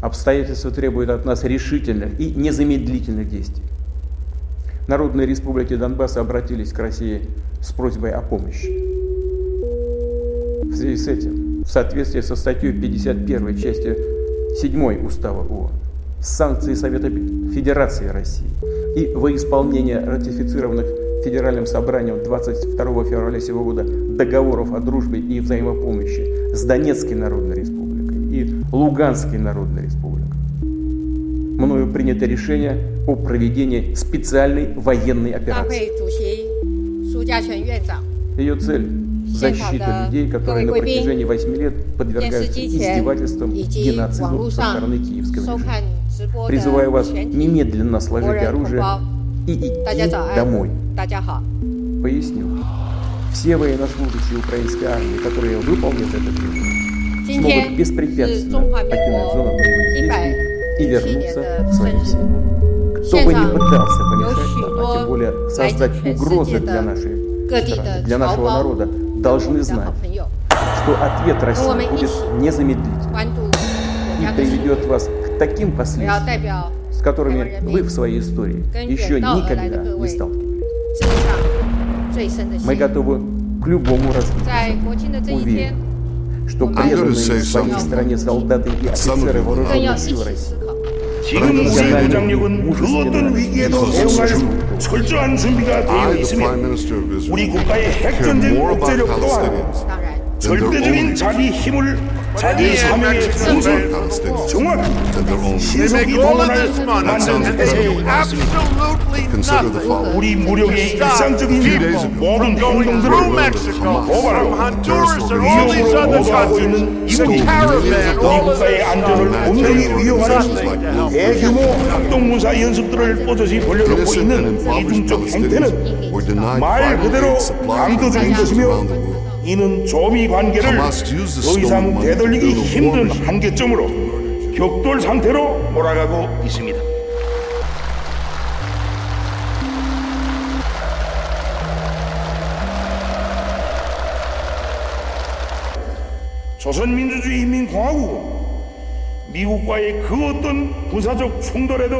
Обстоятельства требуют от нас решительных и незамедлительных действий. Народные республики Донбасса обратились к России с просьбой о помощи. В связи с этим, в соответствии со статьей 51 части 7 Устава ООН, санкции Совета Федерации России и во исполнение ратифицированных Федеральным собранием 22 февраля сего года договоров о дружбе и взаимопомощи с Донецкой Народной Республикой и Луганской Народной Республики, мною принято решение о проведении специальной военной операции. Ее цель – защита людей, которые на протяжении 8 лет подвергаются издевательствам и геноциду со стороны киевского режима. Призываю вас немедленно сложить оружие и идти домой. Поясню. Все военнослужащие украинской армии, которые выполнят этот режим, смогут беспрепятственно покинуть зону боевых действий и вернуться к своим семьям. Кто бы ни пытался помешать нам, а тем более создать угрозы для нашей страны, для нашего народа, должны знать, что ответ России будет незамедлительным и приведет вас к таким последствиям, с которыми вы в своей истории еще никогда не сталкивались. Мы готовы к любому развитию. Уверен, что преданные своей стране солдаты и офицеры вооруженных сил России профессионально, мужественно и 이는 조미 관계를 더 이상 되돌리기 힘든 한계점으로 격돌 상태로 몰아가고 있습니다. 조선민주주의인민공화국은 미국과의 그 어떤 군사적 충돌에도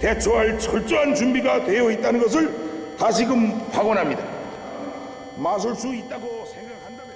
대처할 철저한 준비가 되어 있다는 것을 다시금 확언합니다. 맞을 수 있다고 생각한다면